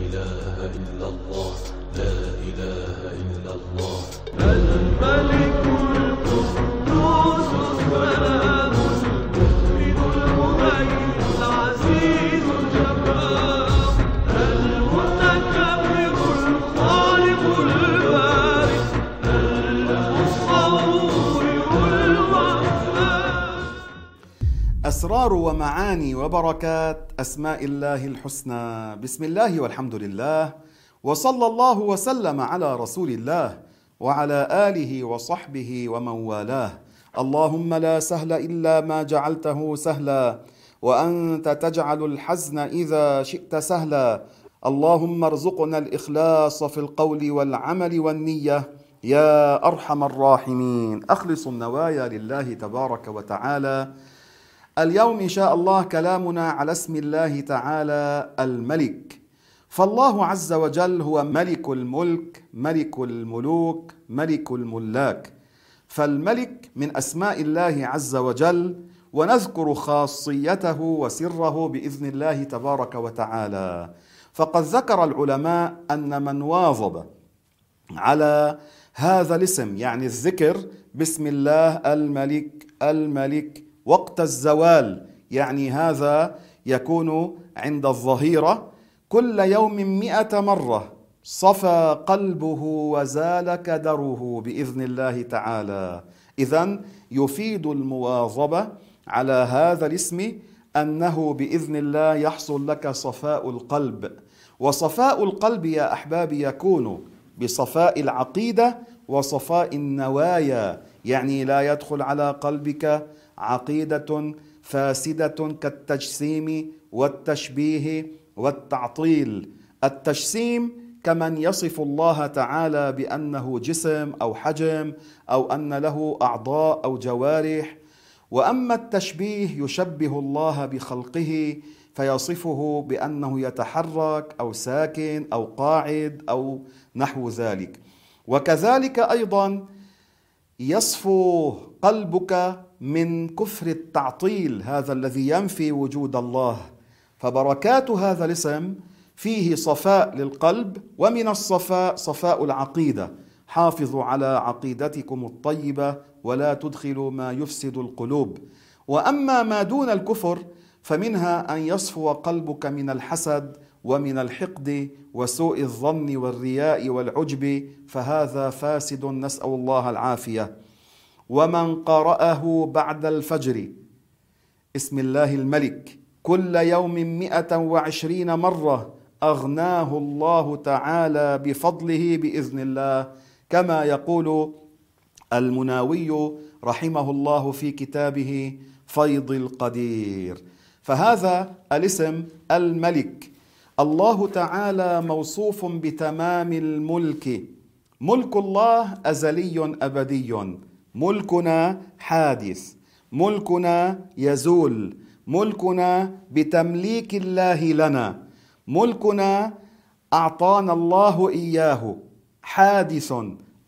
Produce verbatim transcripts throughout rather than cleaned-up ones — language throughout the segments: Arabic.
إله إلا الله، لا إله إلا الله. الملك القدوس السلام المؤمن المهيمن العزيز الجبار المتكبر الخالق البارئ المصور الوهاب. أسرار ومعاني وبركات أسماء الله الحسنى. بسم الله والحمد لله وصلى الله وسلم على رسول الله وعلى آله وصحبه ومن والاه. اللهم لا سهل إلا ما جعلته سهلا وأنت تجعل الحزن إذا شئت سهلا. اللهم ارزقنا الإخلاص في القول والعمل والنية يا أرحم الراحمين. أخلص النوايا لله تبارك وتعالى. اليوم إن شاء الله كلامنا على اسم الله تعالى الملك. فالله عز وجل هو ملك الملك ملك الملوك ملك الملاك، فالملك من أسماء الله عز وجل، ونذكر خاصيته وسره بإذن الله تبارك وتعالى. فقد ذكر العلماء أن من واظب على هذا الاسم، يعني الذكر بسم الله الملك الملك وقت الزوال، يعني هذا يكون عند الظهيرة كل يوم مئة مرة، صفى قلبه وزال كدره بإذن الله تعالى. إذن يفيد المواظبة على هذا الاسم أنه بإذن الله يحصل لك صفاء القلب. وصفاء القلب يا أحبابي يكون بصفاء العقيدة وصفاء النوايا، يعني لا يدخل على قلبك عقيدة فاسدة كالتجسيم والتشبيه والتعطيل. التجسيم كمن يصف الله تعالى بأنه جسم أو حجم أو أن له أعضاء أو جوارح، وأما التشبيه يشبه الله بخلقه فيصفه بأنه يتحرك أو ساكن أو قاعد أو نحو ذلك. وكذلك أيضا يصفو قلبك من كفر التعطيل، هذا الذي ينفي وجود الله. فبركات هذا الاسم فيه صفاء للقلب، ومن الصفاء صفاء العقيدة. حافظوا على عقيدتكم الطيبة ولا تدخلوا ما يفسد القلوب. وأما ما دون الكفر فمنها أن يصفو قلبك من الحسد ومن الحقد وسوء الظن والرياء والعجب، فهذا فاسد، نسأل الله العافية. ومن قرأه بعد الفجر اسم الله الملك كل يوم مئة وعشرين مرة أغناه الله تعالى بفضله بإذن الله، كما يقول المناوي رحمه الله في كتابه فيض القدير. فهذا الاسم الملك، الله تعالى موصوف بتمام الملك. ملك الله أزلي أبدي، ملكنا حادث، ملكنا يزول، ملكنا بتمليك الله لنا، ملكنا أعطانا الله إياه حادث.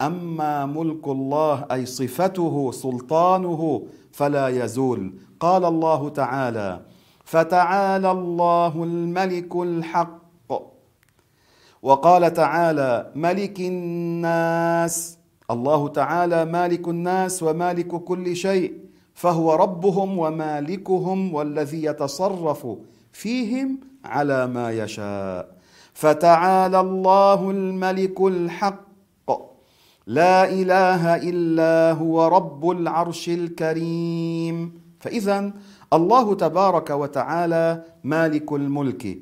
أما ملك الله أي صفته سلطانه فلا يزول. قال الله تعالى فتعالى الله الملك الحق. وقال تعالى ملك الناس. الله تعالى مالك الناس ومالك كل شيء، فهو ربهم ومالكهم والذي يتصرف فيهم على ما يشاء. فتعالى الله الملك الحق لا إله إلا هو رب العرش الكريم. فإذا الله تبارك وتعالى مالك الملك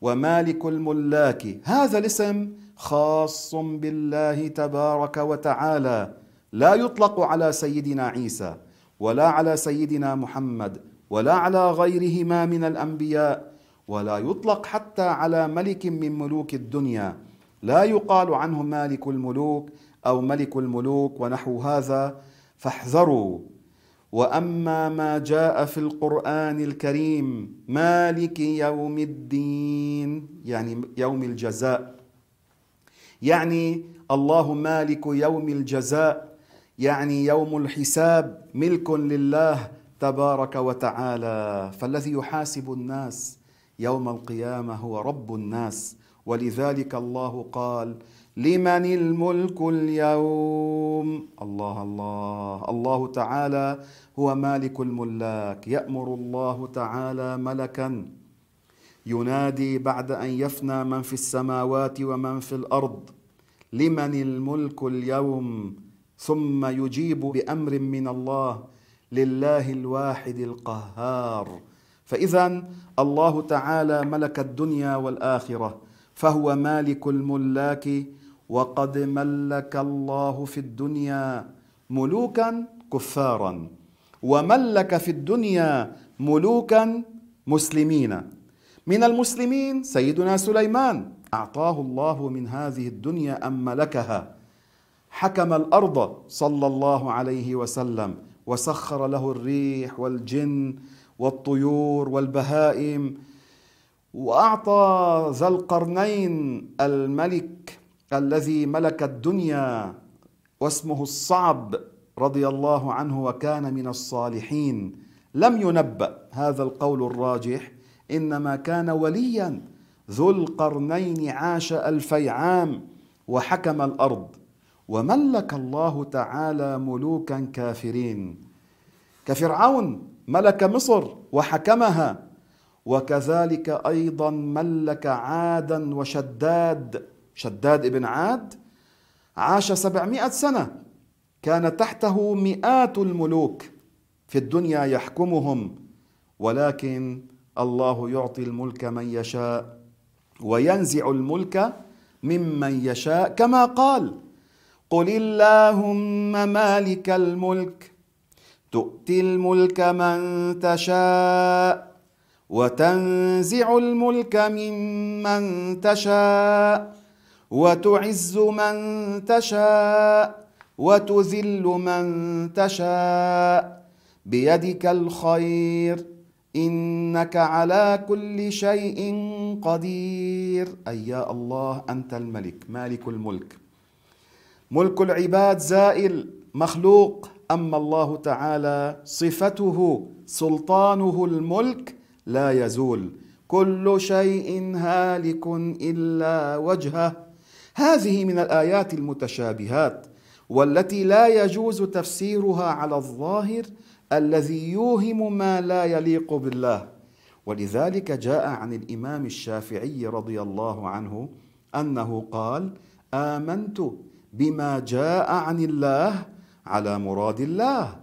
ومالك الملاك. هذا الاسم خاص بالله تبارك وتعالى، لا يطلق على سيدنا عيسى ولا على سيدنا محمد ولا على غيرهما من الأنبياء، ولا يطلق حتى على ملك من ملوك الدنيا. لا يقال عنه مالك الملوك أو ملك الملوك ونحو هذا، فاحذروا. وأما ما جاء في القرآن الكريم مالك يوم الدين، يعني يوم الجزاء، يعني الله مالك يوم الجزاء، يعني يوم الحساب، ملك لله تبارك وتعالى. فالذي يحاسب الناس يوم القيامة هو رب الناس، ولذلك الله قال لمن الملك اليوم. الله الله الله تعالى هو مالك الملاك. يأمر الله تعالى ملكا ينادي بعد أن يفنى من في السماوات ومن في الأرض لمن الملك اليوم، ثم يجيب بأمر من الله لله الواحد القهار. فإذا الله تعالى ملك الدنيا والآخرة، فهو مالك الملاك. وقد ملك الله في الدنيا ملوكا كفارا، وملك في الدنيا ملوكا مسلمين. من المسلمين سيدنا سليمان، أعطاه الله من هذه الدنيا أم ملكها، حكم الأرض صلى الله عليه وسلم، وسخر له الريح والجن والطيور والبهائم، وأعطى ذا القرنين الملك الذي ملك الدنيا واسمه الصعب رضي الله عنه وكان من الصالحين. لم ينبأ، هذا القول الراجح، إنما كان وليا. ذو القرنين عاش ألفي عام وحكم الأرض. وملك الله تعالى ملوكا كافرين، كفرعون ملك مصر وحكمها، وكذلك أيضا ملك عادا وشداد. شداد بن عاد عاش سبعمائة سنة، كان تحته مئات الملوك في الدنيا يحكمهم، ولكن الله يعطي الملك من يشاء وينزع الملك ممن يشاء، كما قال قل اللهم مالك الملك تؤتي الملك من تشاء وتنزع الملك ممن تشاء وتعز من تشاء وتذل من تشاء بيدك الخير إنك على كل شيء قدير. أي يا الله أنت الملك، مالك الملك. ملك العباد زائل مخلوق، أما الله تعالى صفته سلطانه الملك لا يزول. كل شيء هالك إلا وجهه. هذه من الآيات المتشابهات والتي لا يجوز تفسيرها على الظاهر الذي يوهم ما لا يليق بالله. ولذلك جاء عن الإمام الشافعي رضي الله عنه أنه قال آمنت بما جاء عن الله على مراد الله،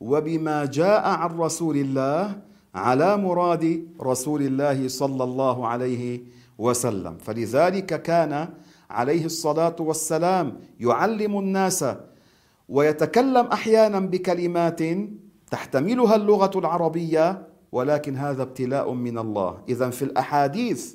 وبما جاء عن رسول الله على مراد رسول الله صلى الله عليه وسلم. فلذلك كان عليه الصلاة والسلام يعلم الناس ويتكلم أحيانا بكلمات تحتملها اللغة العربية، ولكن هذا ابتلاء من الله. إذن في الأحاديث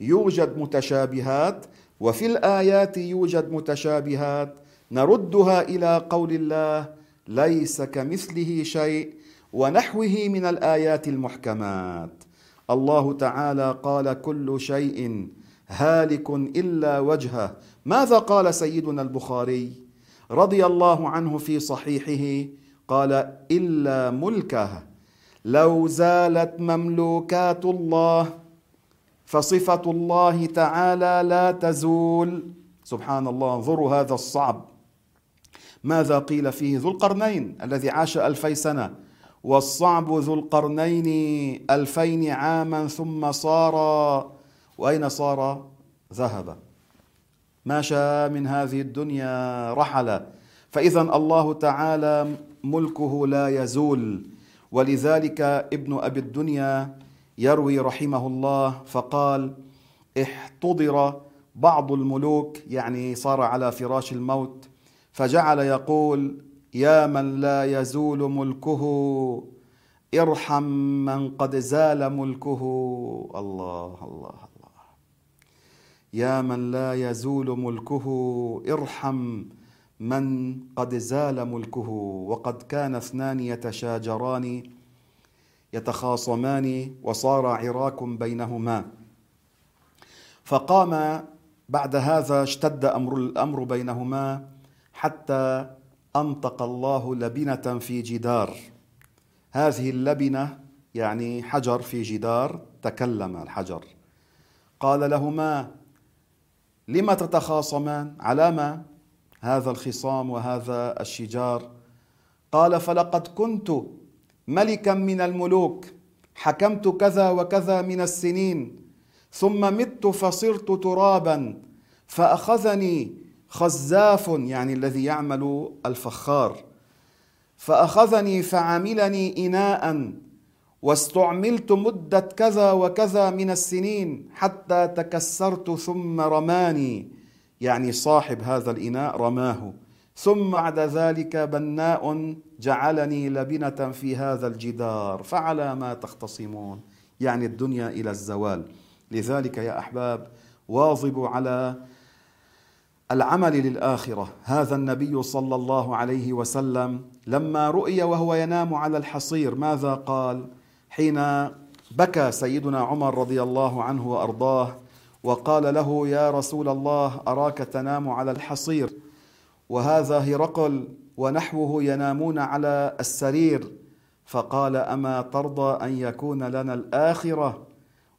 يوجد متشابهات، وفي الآيات يوجد متشابهات نردها إلى قول الله ليس كمثله شيء ونحوه من الآيات المحكمات. الله تعالى قال كل شيء هالك إلا وجهه. ماذا قال سيدنا البخاري رضي الله عنه في صحيحه؟ قال إلا ملكه لو زالت مملوكات الله، فصفة الله تعالى لا تزول. سبحان الله، انظروا هذا الصعب ماذا قيل فيه. ذو القرنين الذي عاش ألفي سنة، والصعب ذو القرنين ألفين عاما ثم صار، وأين صار؟ ذهب، مشى من هذه الدنيا، رحل. فإذا الله تعالى ملكه لا يزول. ولذلك ابن أبي الدنيا يروي رحمه الله فقال احتضر بعض الملوك، يعني صار على فراش الموت، فجعل يقول يا من لا يزول ملكه ارحم من قد زال ملكه. الله الله الله، يا من لا يزول ملكه ارحم من قد زال ملكه. وقد كان اثنان يتشاجران يتخاصمان وصار عراك بينهما، فقام بعد هذا اشتد أمر الأمر بينهما حتى أنطق الله لبنة في جدار. هذه اللبنة يعني حجر في جدار. تكلم الحجر قال لهما لما تتخاصمان؟ على ما؟ هذا الخصام وهذا الشجار. قال فلقد كنت ملكا من الملوك حكمت كذا وكذا من السنين ثم مت فصرت ترابا فأخذني خزاف، يعني الذي يعمل الفخار، فأخذني فعملني إناء واستعملت مدة كذا وكذا من السنين حتى تكسرت ثم رماني، يعني صاحب هذا الإناء رماه، ثم بعد ذلك بناء جعلني لبنة في هذا الجدار. فعلى ما تختصمون؟ يعني الدنيا إلى الزوال. لذلك يا أحباب واظبوا على العمل للآخرة. هذا النبي صلى الله عليه وسلم لما رؤي وهو ينام على الحصير ماذا قال؟ حين بكى سيدنا عمر رضي الله عنه وأرضاه وقال له يا رسول الله أراك تنام على الحصير وهذا هرقل ونحوه ينامون على السرير، فقال أما ترضى أن يكون لنا الآخرة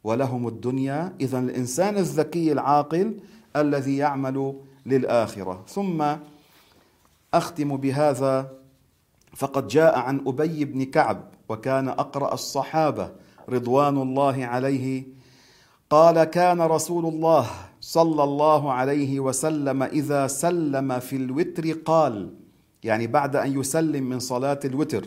ولهم الدنيا؟ إذن الإنسان الذكي العاقل الذي يعمل للآخرة. ثم أختم بهذا، فقد جاء عن أبي بن كعب وكان أقرأ الصحابة رضوان الله عليه قال كان رسول الله صلى الله عليه وسلم إذا سلم في الوتر قال، يعني بعد أن يسلم من صلاة الوتر،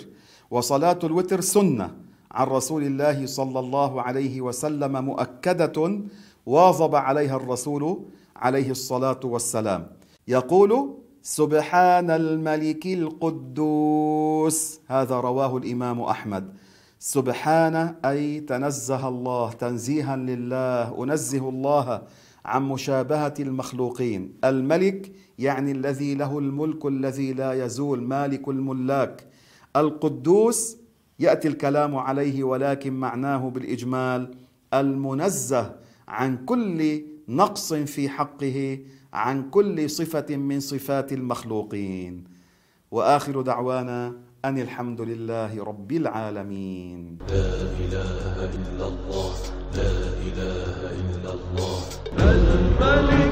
وصلاة الوتر سنة عن رسول الله صلى الله عليه وسلم مؤكدة واظب عليها الرسول عليه الصلاة والسلام، يقول سبحان الملك القدوس. هذا رواه الإمام أحمد. سبحان أي تنزه الله تنزيها لله، أنزه الله عن مشابهة المخلوقين. الملك يعني الذي له الملك الذي لا يزول، مالك الملاك. القدوس يأتي الكلام عليه ولكن معناه بالإجمال المنزه عن كل نقص في حقه، عن كل صفة من صفات المخلوقين. وآخر دعوانا أن الحمد لله رب العالمين. لا إله إلا الله، لا إله إلا الله.